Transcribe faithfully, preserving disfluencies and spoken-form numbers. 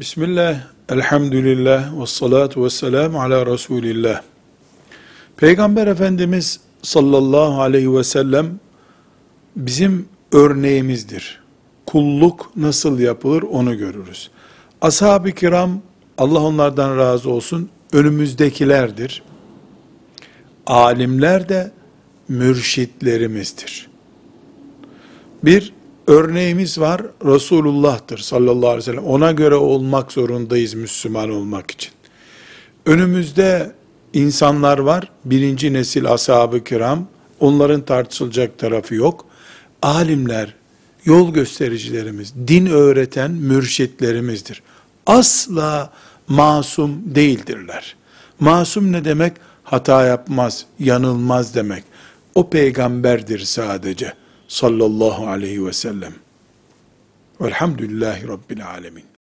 Bismillah, elhamdülillah, ve salatu ve selamu ala Resulillah. Peygamber Efendimiz sallallahu aleyhi ve sellem bizim örneğimizdir. Kulluk nasıl yapılır onu görürüz. Ashab-ı kiram, Allah onlardan razı olsun, önümüzdekilerdir. Alimler de mürşitlerimizdir. Bir örneğimiz var, Resulullah'tır sallallahu aleyhi ve sellem. Ona göre olmak zorundayız Müslüman olmak için. Önümüzde insanlar var, birinci nesil ashab-ı kiram, onların tartışılacak tarafı yok. Alimler, yol göstericilerimiz, din öğreten mürşitlerimizdir. Asla masum değildirler. Masum ne demek? Hata yapmaz, yanılmaz demek. O peygamberdir sadece. Sallallahu aleyhi ve sellem. Velhamdülillahi Rabbil alemin.